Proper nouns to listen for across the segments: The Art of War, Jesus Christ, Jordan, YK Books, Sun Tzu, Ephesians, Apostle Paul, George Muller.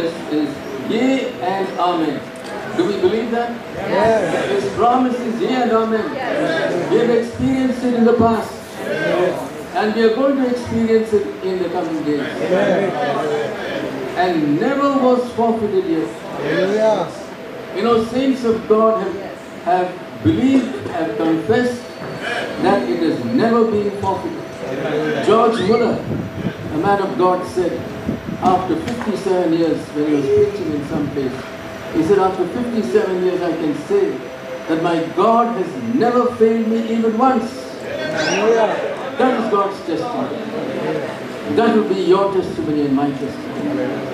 promise is yea and amen. Do we believe that? Yes. His promise is yea and amen. Yes. We have experienced it in the past. Yes. And we are going to experience it in the coming days. Yes. And never was forfeited yet. Yes. You know, saints of God have believed, have confessed that it has never been forfeited. George Muller, a man of God, said after 57 years when he was preaching in some place, he said, after 57 years I can say that my God has never failed me even once. That is God's testimony. That will be your testimony and my testimony.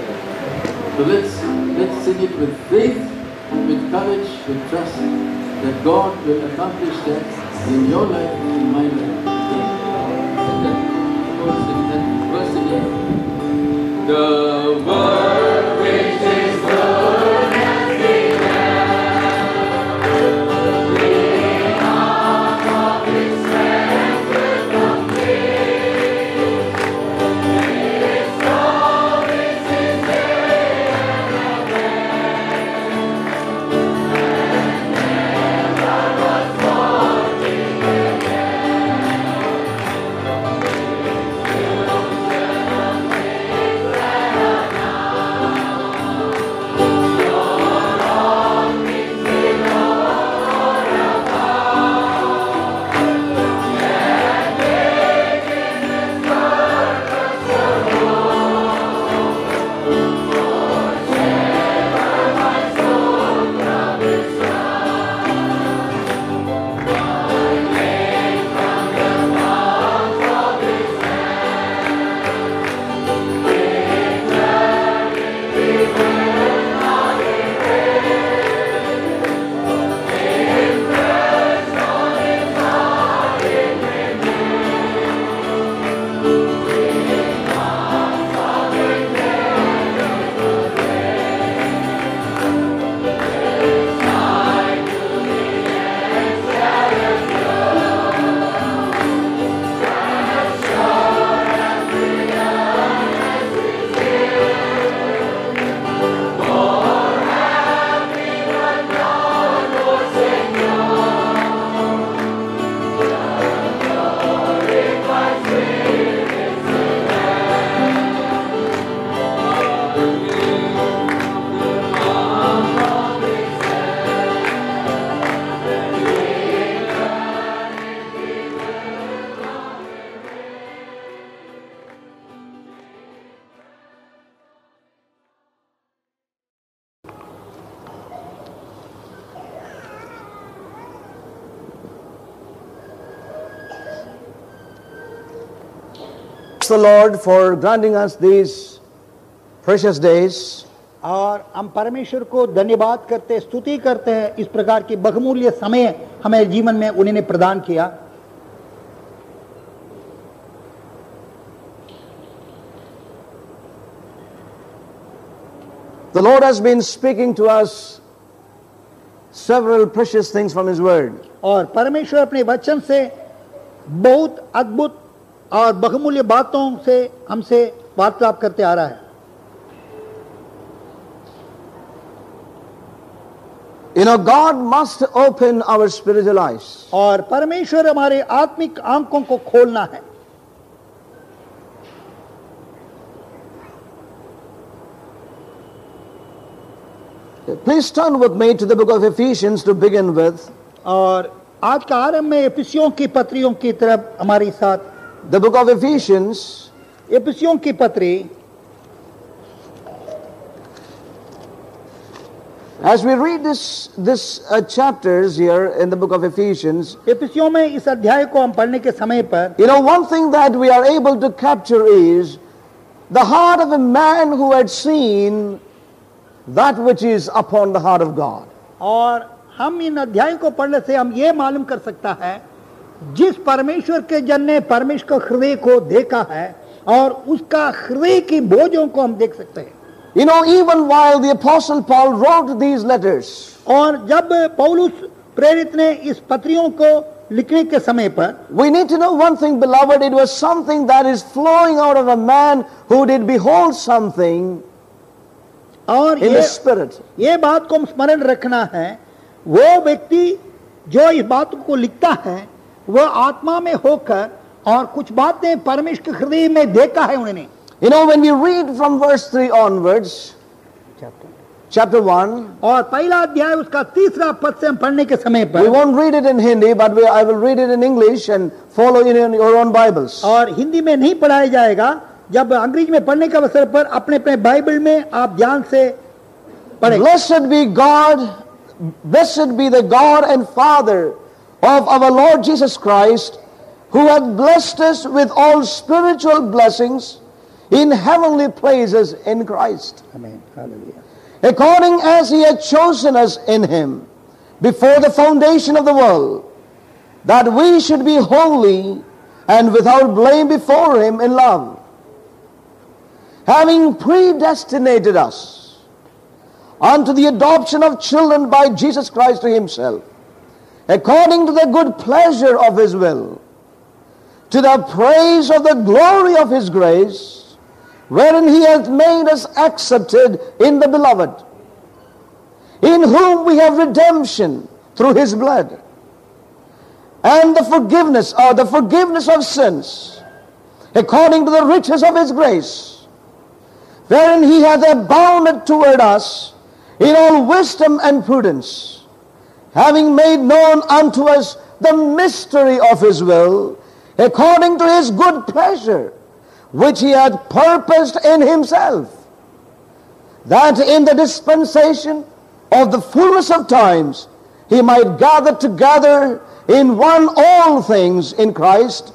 So let's sing it with faith, with courage, with trust that God will accomplish that in your life and in my life. The word which is good. The Lord for granting us these precious days. और हम परमेश्वर को धन्यवाद करते, स्तुति करते हैं इस प्रकार के बहुमूल्य समय हमें जीवन में उन्होंने प्रदान किया. The Lord has been speaking to us several precious things from His Word. और परमेश्वर अपने वचन से बहुत अद्भुत और बहुमूल्य बातों से हमसे वार्तालाप करते आ रहा है. You know, God must open our spiritual eyes. और परमेश्वर हमारे आत्मिक आंखों को खोलना है. Please turn with me to the book of Ephesians to begin with. और आज का आरंभ में इफिसियों की पत्रियों की तरफ हमारे साथ. The book of Ephesians, Ephesians ki patri. As we read this chapters here in the book of Ephesians, Ephesians mein is adhyay ko hum padhne ke samay par, you know, one thing that we are able to capture is the heart of a man who had seen that which is upon the heart of God. Aur hum in adhyay ko padhne se hum ye malum kar sakta hai जिस परमेश्वर के जन ने परमेश्वर का हृदय को देखा है और उसका हृदय की बोझों को हम देख सकते हैं. You know, even while the Apostle Paul wrote these letters, और जब पौलुस प्रेरित ने इस पत्रियों को लिखने के समय पर, we need to know one thing, beloved. It was something that is flowing out of a man who did behold something. और in the Spirit. ये बात को स्मरण रखना है, वो व्यक्ति जो इस बात को लिखता है वह आत्मा में होकर और कुछ बातें परमेश्वर के हृदय में देखा है उन्होंने. You know, when we read from verse 3 onwards, chapter 1, और पहला अध्याय उसका तीसरा पद से हम पढ़ने के समय पर, we won't read it in Hindi, but I will read it in English and follow in your own Bibles. और हिंदी में नहीं पढ़ाया जाएगा, जब अंग्रेजी में पढ़ने का अवसर पर अपने अपने बाइबल में आप ध्यान से पढ़ें. Blessed be the God and Father of our Lord Jesus Christ, who hath blessed us with all spiritual blessings in heavenly places in Christ. Amen. Hallelujah. According as he had chosen us in him before the foundation of the world, that we should be holy and without blame before him in love, having predestinated us unto the adoption of children by Jesus Christ to himself, according to the good pleasure of his will, to the praise of the glory of his grace, wherein he hath made us accepted in the beloved, in whom we have redemption through his blood, and the forgiveness of sins, according to the riches of his grace, wherein he hath abounded toward us in all wisdom and prudence, having made known unto us the mystery of his will, according to his good pleasure, which he hath purposed in himself, that in the dispensation of the fullness of times he might gather together in one all things in Christ,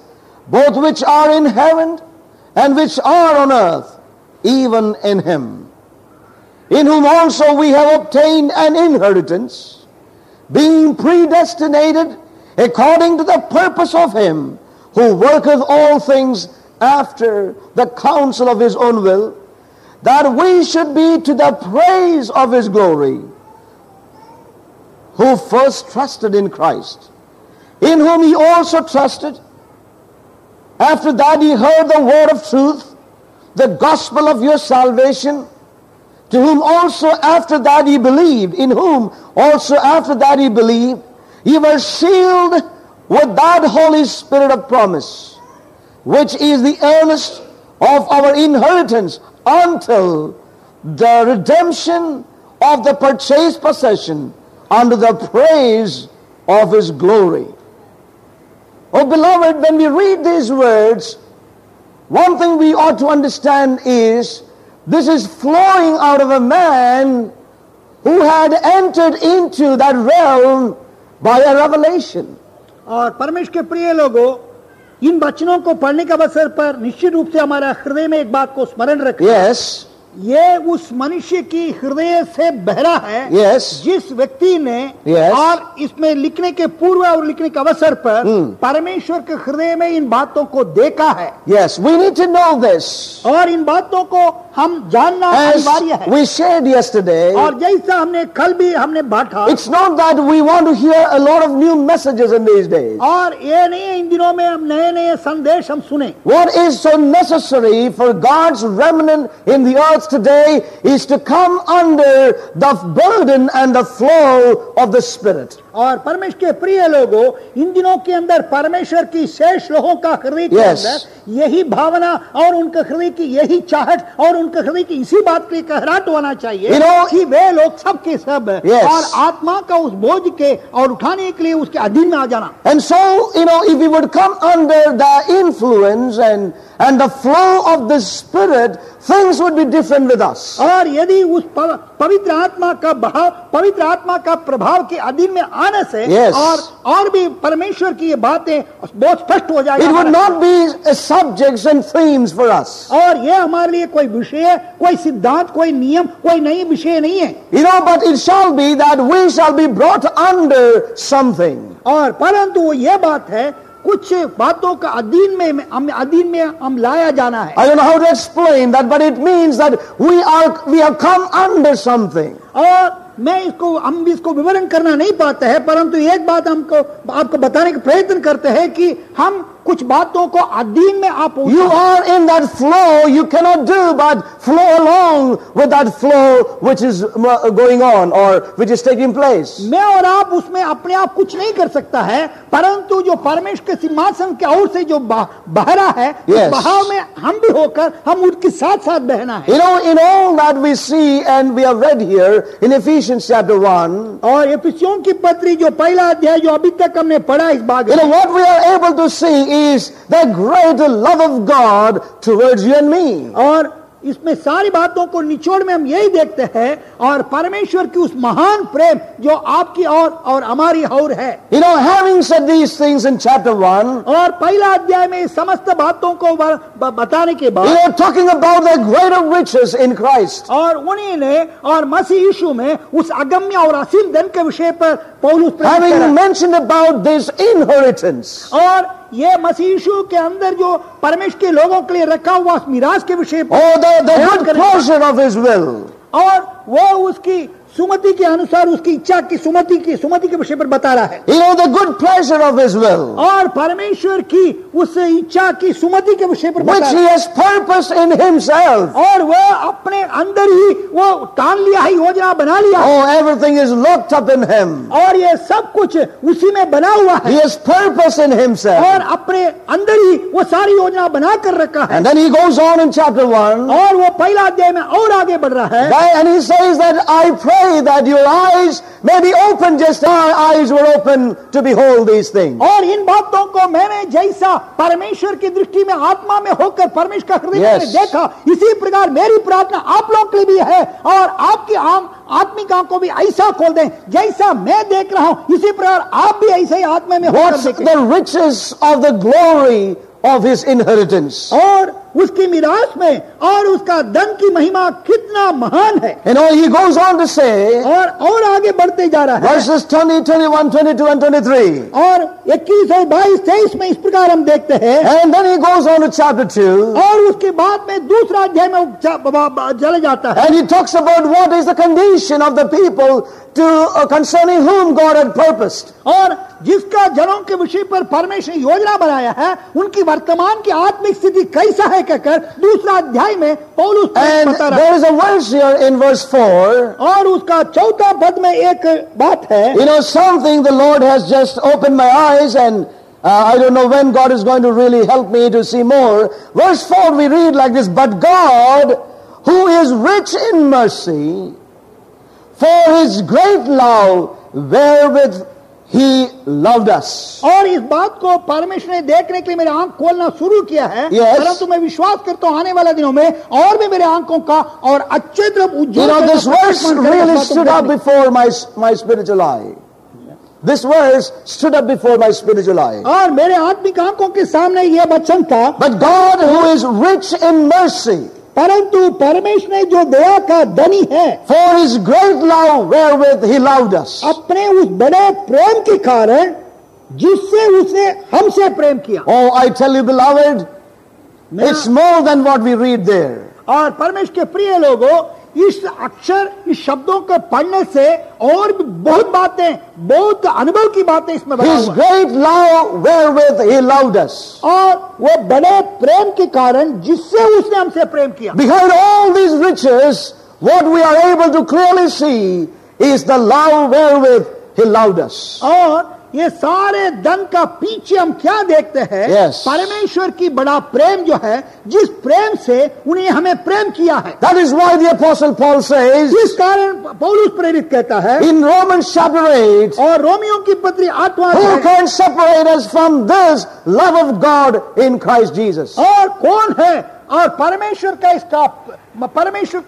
both which are in heaven and which are on earth, even in him, in whom also we have obtained an inheritance, being predestinated according to the purpose of him who worketh all things after the counsel of his own will, that we should be to the praise of his glory, who first trusted in Christ, in whom he also trusted, after that he heard the word of truth, the gospel of your salvation, to whom also after that ye believed, ye were sealed with that Holy Spirit of promise, which is the earnest of our inheritance until the redemption of the purchased possession unto the praise of his glory. Oh beloved, when we read these words, one thing we ought to understand is this is flowing out of a man who had entered into that realm by a revelation. और परमेश्वर के प्रिय लोगों, इन वचनों को पढ़ने के अवसर पर निश्चित रूप से हमारा हृदय में एक बात को स्मरण रखें. Yes. ये उस मनुष्य की हृदय से बहरा है. Yes. जिस व्यक्ति ने और इसमें लिखने के पूर्व और लिखने के अवसर पर परमेश्वर के हृदय में इन बातों को देखा है. Yes, we need to know this. और इन बातों को हम जानना अनिवार्य है. We shared yesterday. और जैसा हमने बांटा. It's not that we want to hear a lot of new messages in these days. और ये नहीं इन दिनों में हम नए संदेश हम सुने. What is so necessary for God's remnant in the earth today is to come under the burden and the flow of the Spirit. और परमेश्वर के प्रिय लोगों, इन दिनों के अंदर परमेश्वर की शेष लोगों का हृदय के अंदर यही भावना और उनके हृदय की यही चाहत और उनके हृदय की इसी बात की कहराट होना चाहिए, you know, कि वे लोग सब के सब और आत्मा का उस बोझ के और उठाने के लिए उसके अधीन में आ जाना. And so, you know, if we would come under the influence and the flow of the Spirit, things would be different with us. और यदि उस पवित्र आत्मा का बहाव, पवित्र आत्मा का प्रभाव के अधीन में आने से और भी परमेश्वर की ये बातें बहुत स्पष्ट हो जाएगी. It would not be subjects and themes for us. और ये हमारे लिए कोई विषय, कोई सिद्धांत, कोई नियम, कोई नई विषय नहीं है. You know, but it shall be that we shall be brought under something. और परंतु वो ये बात है, कुछ बातों का अधीन में हम लाया जाना है. I don't know how to explain that, but it means that we have come under something. और मैं हम इसको विवरण करना नहीं पाते हैं, परंतु एक बात हमको आपको बताने का प्रयत्न करते हैं कि हम कुछ बातों को अधीन में आप You are in that flow. You cannot do but flow along with that flow which is going on or which is taking place. मैं और आप उसमें अपने आप कुछ नहीं कर सकता है परंतु जो परमेश्वर के सिंहासन के ओर से जो बहरा है उस बहाव में हम भी होकर हम उनके साथ-साथ बहना है. You know, in all that we see and we have read here in Ephesians chapter 1 और इफिसियों की पत्री जो पहला अध्याय जो अभी तक हमने पढ़ा इस बाग में. You know what we are able to see is the great love of God towards you and me. और इसमें सारी बातों को निचोड़ में हम यही देखते हैं और परमेश्वर की उस महान प्रेम जो आपकी और हमारी और है. You know, having said these things in chapter 1, और पहला अध्याय में समस्त बातों को बताने के बाद, you know, talking about the greater riches in Christ. और उन्हीं ने और मसीह यीशु में उस अगम्य और असीम धन के विषय पर पौलुस प्रेरित है. Having mentioned about this inheritance. और ये मसीह यीशु के अंदर जो परमेश्वर के लोगों के लिए रखा हुआ मिराज के विषय और वो उसकी सुमति के अनुसार उसकी इच्छा की सुमति के विषय पर बता रहा है. You know, the good pleasure of His will. और परमेश्वर की उस इच्छा की सुमति के विषय पर Which he has purposed in himself. और वह अपने अंदर ही वो ठान लिया है योजना बना लिया. Oh, everything is locked up in him. और ये सब कुछ उसी में बना हुआ है. He has purposed in himself. और अपने अंदर ही वो सारी योजना बना कर रखा है. And then he goes on in chapter 1. और वो पहला अध्याय में और आगे बढ़ रहा है. And he says that I pray that your eyes may be open just as our eyes were open to behold these things. और इन बातों को मैंने जैसा परमेश्वर की दृष्टि में आत्मा में होकर परमेश्वर का हृदय में देखा इसी प्रकार मेरी प्रार्थना आप लोग के लिए भी है और आपकी आत्मिक आंखों को भी ऐसा खोल दें जैसा मैं देख रहा हूं इसी प्रकार आप भी ऐसे ही आत्मा में होकर देखें. The riches of the glory of his inheritance. और उसकी मिरास में और उसका धन की महिमा कितना महान है. And all he goes on to say. और आगे बढ़ते जा रहा है. Verses 20, 21, 22 and 23. और 21 और 22, 23 में इस प्रकार हम देखते हैं. And then he goes on to chapter 2. और उसके बाद में दूसरा अध्याय में चले जाता है. And he talks about what is the condition of the people concerning whom God had purposed. और जिसका जनों के विषय पर परमेश्वर ने योजना बनाया है उनकी वर्तमान की आत्मिक स्थिति कैसा है कहकर दूसरा अध्याय में पौलुस बता रहा है. There is a verse here in verse 4. और उसका चौथा पद में एक बात है. You know something the Lord has just opened my eyes and I don't know when God is going to really help me to see more. Verse 4 we read like this, but God who is rich in mercy for his great love wherewith He loved us. और इस बात को परमेश्वर ने देखने के लिए मेरे आंख खोलना शुरू किया है. परंतु मैं विश्वास करता हूँ आने वाले दिनों में और भी मेरे आंखों का और अच्छे तरह उज्जवल. You know, this verse really stood up before my spiritual eye. This verse stood up before my spiritual eye. और मेरे आत्मिक आंखों के सामने यह वचन था. But God who is rich in mercy. परंतु परमेश्वर ने जो दया का धनी है for his great love wherewith he loved us. अपने उस बड़े प्रेम के कारण जिससे उसने हमसे प्रेम किया. Oh, I tell you, beloved, it's more than what we read there. और परमेश्वर के प्रिय लोगों इस अक्षर इस शब्दों को पढ़ने से और बहुत बातें बहुत अनुभव की बातें इसमें बताया हुआ है. His great love wherewith he loved us. और वो बड़े प्रेम के कारण जिससे उसने हमसे प्रेम किया. Behind all these riches, what we are able to clearly see is the love wherewith he loved us. और ये सारे धन का पीछे हम क्या देखते हैं. Yes. परमेश्वर की बड़ा प्रेम जो है जिस प्रेम से उन्हें हमें प्रेम किया है. That is why the Apostle Paul says. जिस कारण पौलुस प्रेरित कहता है. In Romans chapter 8. और रोमियों की पत्री 8वां अध्याय. Who can separate us from this love of God in Christ Jesus? और कौन है और परमेश्वर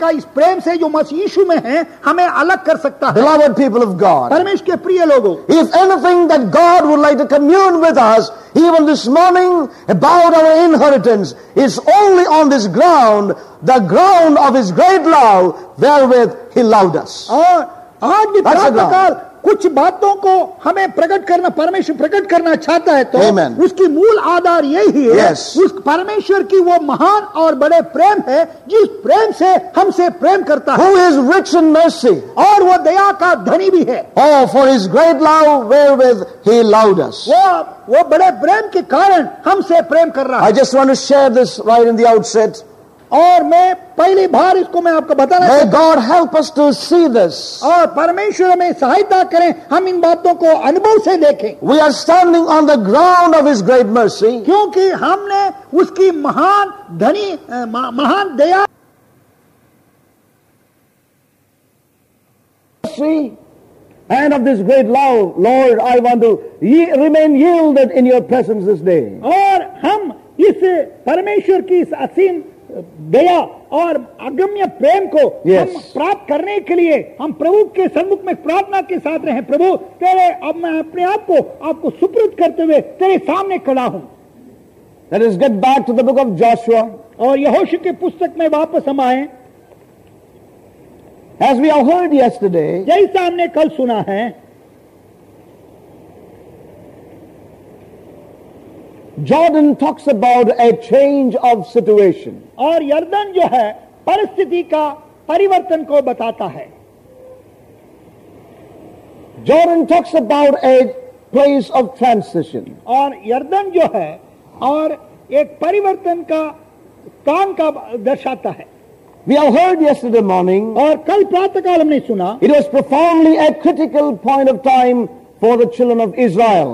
का इस प्रेम से जो मसीह यीशु में है हमें अलग कर सकता है. Beloved people of God. परमेश्वर के प्रिय लोगों. If anything that God would like to commune with us even this morning about our inheritance is only on this ground, the ground of His great love wherewith He loved us. और आज भी प्रातःकाल कुछ बातों को हमें प्रकट करना, परमेश्वर प्रकट करना चाहता है, तो Amen. उसकी मूल आधार यही है, yes. उस परमेश्वर की वो महान और बड़े प्रेम है, जिस प्रेम से हमसे प्रेम करता है, Who is rich in mercy. और वो दया का धनी भी है, Oh, for his great love wherewith he loved us. वो बड़े प्रेम के कारण हमसे प्रेम कर रहा है. I just want to share this right in the outset. और मैं पहली बार इसको मैं आपको बताना चाहता हूं. May God help us to see this. और परमेश्वर हमें सहायता करें, हम इन बातों को अनुभव से देखें. We are standing on the ground of His great mercy. क्योंकि हमने उसकी महान धनी महान दया and of this great love, Lord, I want to remain yielded in Your presence this day. और हम इस परमेश्वर की असीम दया और अगम्य प्रेम को yes. हम प्राप्त करने के लिए हम प्रभु के सम्मुख में प्रार्थना के साथ रहे. प्रभु तेरे अब मैं अपने आप को आपको सुपुर्द करते हुए तेरे सामने खड़ा हूं. Let us get back to the book of Joshua. और यहोशू की पुस्तक में वापस हम आए. As we have heard yesterday, जैसा हमने कल सुना है, Jordan talks about a change of situation. और यर्दन जो है परिस्थिति का परिवर्तन को बताता है. Jordan talks about a place of transition. और यर्दन जो है और एक परिवर्तन का स्थान का दर्शाता है. We have heard yesterday morning. और कल प्रातःकाल हमने सुना. It was profoundly a critical point of time for the children of Israel.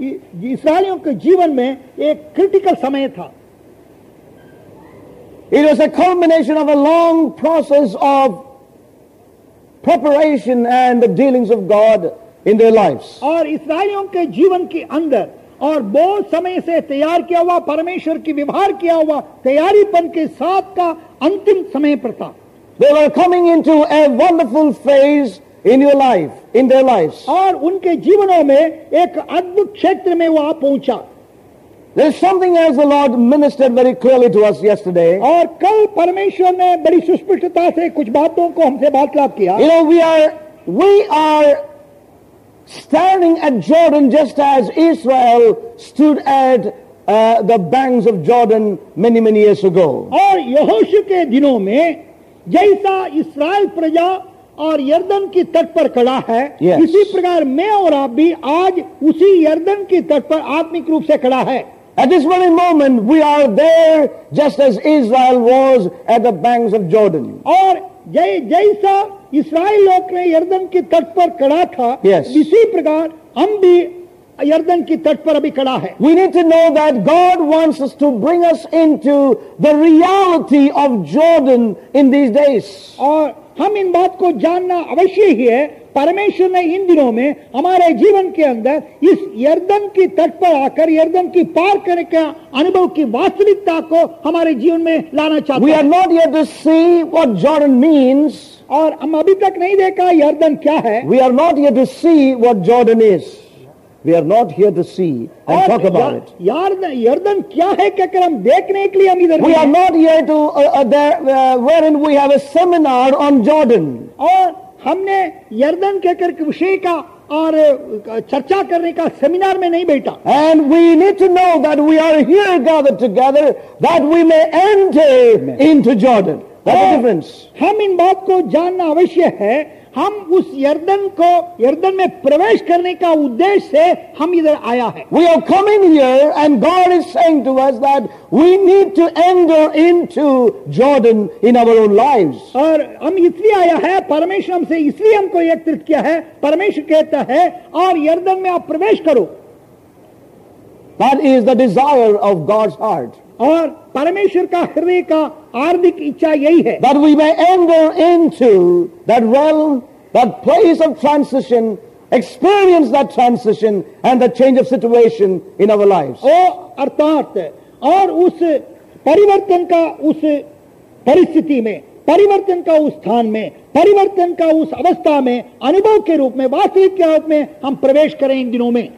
इसराइलियों के जीवन में एक क्रिटिकल समय था. It was a culmination of a long process of preparation and the dealings of God in their lives. और इसराइलियों के जीवन के अंदर और बहुत समय से तैयार किया हुआ परमेश्वर की व्यवहार किया हुआ तैयारीपन के साथ का अंतिम समय पर था. They were coming into a wonderful phase in your life, in their lives. और उनके जीवनों में एक अद्भुत क्षेत्र में वह पहुंचा. There is something as the Lord ministered very clearly to us yesterday. और कल परमेश्वर ने बड़ी सुस्पष्टता से कुछ बातों को हमसे बातचीत किया. You know, we are standing at Jordan just as Israel stood at the banks of Jordan many, many years ago. और यहोशू के दिनों में जैसा इस्राएल प्रजा और यर्दन की तट पर खड़ा है, yes. इसी प्रकार मैं और आप भी आज उसी यर्दन की तट पर आत्मिक रूप से खड़ा है. At this very moment we are there just as Israel was at the banks of Jordan. और जैसा इस्राएल लोग ने यर्दन की तट पर खड़ा था, yes. इसी प्रकार हम भी यर्दन की तट पर अभी खड़ा है. We need to know that God wants us to bring us into the reality of Jordan in these days. और हम इन बात को जानना अवश्य ही है, परमेश्वर ने इन दिनों में हमारे जीवन के अंदर इस यर्दन की तट पर आकर यर्दन की पार करने का अनुभव की वास्तविकता को हमारे जीवन में लाना चाहता है. We are not yet to see what Jordan means. और हम अभी तक नहीं देखा यर्दन क्या है. We are not yet to see what Jordan is. We are not here to see and talk about it. यर्दन क्या है कहकर हम देखने के लिए हम इधर. We are not here to wherein we have a seminar on Jordan. और हमने यर्दन कहकर के विषय का और चर्चा करने का सेमिनार में नहीं बैठा. And we need to know that we are here gathered together that we may enter into Jordan. That's the difference. हम इन बात को जानना अवश्य है, हम उस यर्दन को यर्दन में प्रवेश करने का उद्देश्य से हम इधर आया है. We are coming here and God is saying to us that we need to enter into Jordan in our own lives. और हम इसलिए आया है, परमेश्वर हमसे इसलिए हमको एकत्रित किया है. परमेश्वर कहता है और यर्दन में आप प्रवेश करो. That is the desire of God's heart. और परमेश्वर का हृदय का आर्थिक इच्छा यही है. That we may enter into that realm, that place of transition, experience that transition and the change of situation in our lives. ओ अर्थात और उस परिवर्तन का उस परिस्थिति में, परिवर्तन का उस स्थान में, परिवर्तन का उस अवस्था में अनुभव के रूप में वास्तविक के रूप में हम प्रवेश करें इन दिनों में.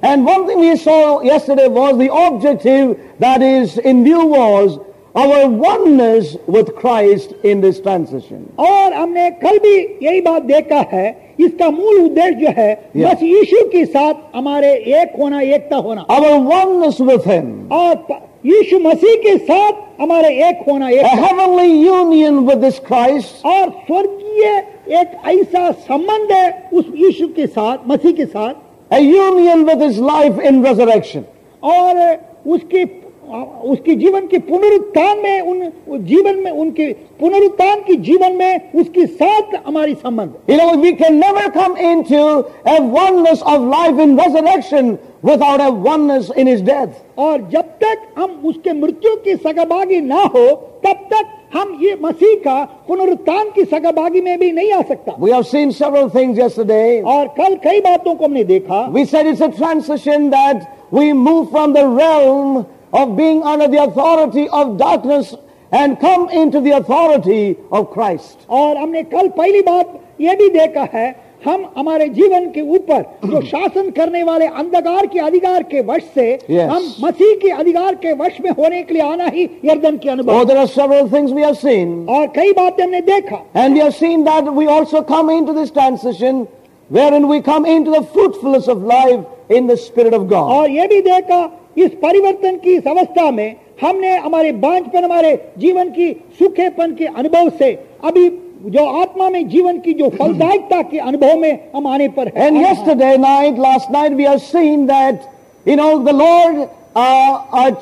And one thing we saw yesterday was the objective that is in view was our oneness with Christ in this transition. और हमने कल भी यही बात देखा है, इसका मूल उद्देश्य जो है बस यीशु के साथ हमारे एक होना, एकता होना. Our oneness with him. और यीशु मसीह के साथ हमारे एक होना, एकता. A heavenly union with this Christ. और स्वर्गीय एक ऐसा संबंध है उस यीशु के साथ, मसीह के साथ. A union with his life in resurrection. और उसके जीवन के पुनरुत्थान में, उन जीवन में, उनके पुनरुत्थान के जीवन में उसके साथ हमारी संबंध. You know, we can never come into a oneness of life in resurrection without a oneness in his death. और जब तक हम उसके मृत्यु के सहभागी ना हो तब तक हम ये मसीह का पुनरुत्थान की सहभागी में भी नहीं आ सकता. We have seen several things yesterday. और कल कई बातों को हमने देखा. We said it's a transition that we move from the realm of being under the authority of darkness and come into the authority of Christ. और हमने कल पहली बात ये भी देखा है, हम हमारे जीवन के ऊपर जो शासन करने वाले अंधकार के अधिकार के वश से हम मसीह के अधिकार के वश में होने के लिए आना ही यर्दन के अनुभव. There are several things we have seen. और कई बातें हमने देखा. And we have seen that we also come into this transition wherein we come into the fruitfulness of life in the Spirit of God. और ये भी देखा इस परिवर्तन की इस अवस्था में हमने हमारे बांझपन, हमारे जीवन की सूखेपन के अनुभव से अभी जो आत्मा में जीवन की जो फलदायिकता के अनुभव में हम आने पर है. And yesterday night, last night we have seen that, you know, the Lord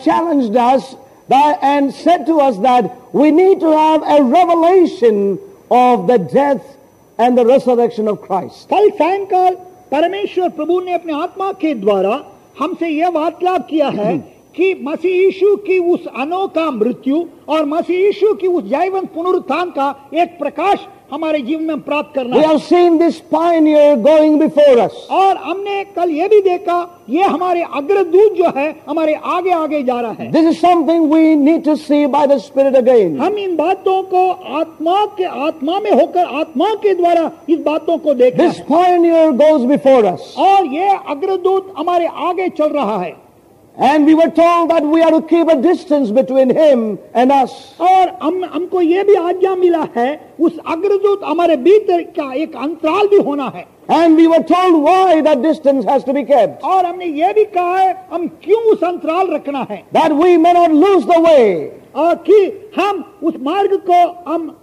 challenged us that and said to us that we need to have a revelation of the death and the resurrection of Christ. कल सायंकाल परमेश्वर प्रभु ने अपने आत्मा के द्वारा हमसे यह वार्तालाप किया है कि मसीह यीशु की उस अनोखा मृत्यु और मसीह यीशु की उस जीवन पुनरुत्थान का एक प्रकाश हमारे जीवन में प्राप्त करना. We have seen this pioneer going before us. और हमने कल ये भी देखा ये हमारे अग्रदूत जो है हमारे आगे आगे जा रहा है. This is something we need to see by the Spirit again. हम इन बातों को आत्मा में होकर आत्मा के द्वारा इस बातों को देखना है. This pioneer goes before us. और ये अग्रदूत हमारे आगे चल रहा है. And we were told that we are to keep a distance between him and us. और हमको ये भी आज्ञा मिला है उस अग्रदूत हमारे भीतर का एक अंतराल भी होना है. And we were told why that distance has to be kept. और हमने ये भी कहा है हम क्यों उस अंतराल रखना है. That we may not lose the way. और कि हम उस मार्ग को हम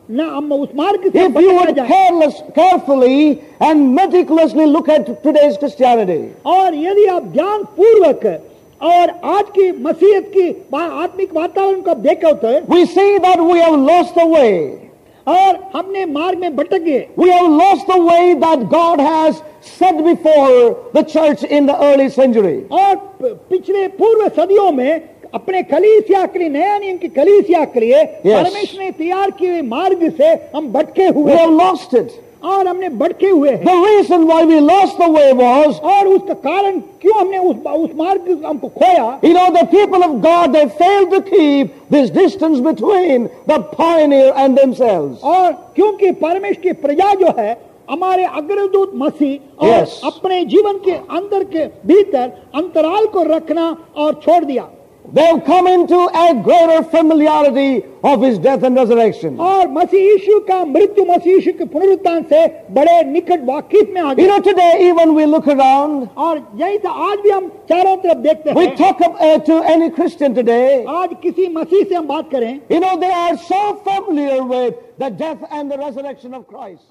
उस मार्ग से भटक जाएं. If you would carefully and meticulously look at today's Christianity. और यदि आप ध्यान पूर्वक और आज की मसीहत की आत्मिक वातावरण को देखो तो we see that we have lost the way. और हमने मार्ग में भटक गए. We have lost the way that God has set before the church in the early century. और पिछले पूर्व सदियों में अपने कलीसिया के लिए, नया नियम की कलीसिया के लिए परमेश्वर ने तैयार किए हुए मार्ग से हम भटके हुए. We have lost it. और हमने भटके हुए हैं. The reason why we lost the way was, और उसका कारण क्यों हमने उस मार्ग हमको खोया. You know, the people of God, they failed to keep this distance between the pioneer and themselves. और क्योंकि परमेश्वर की प्रजा जो है हमारे अग्रदूत मसीह और अपने जीवन के अंदर के भीतर अंतराल को रखना और छोड़ दिया. They have come into a greater familiarity of his death and resurrection. और मसीह यीशु का मृत्यु, मसीह यीशु के पुनरुत्थान से बड़े निकट वाकिफ में आ गए. You know, today even we look around. और यही तो आज भी हम चारों तरफ देखते हैं. We talk to any Christian today. आज किसी मसीह से हम बात करें. You know, they are so familiar with the death and the resurrection of Christ.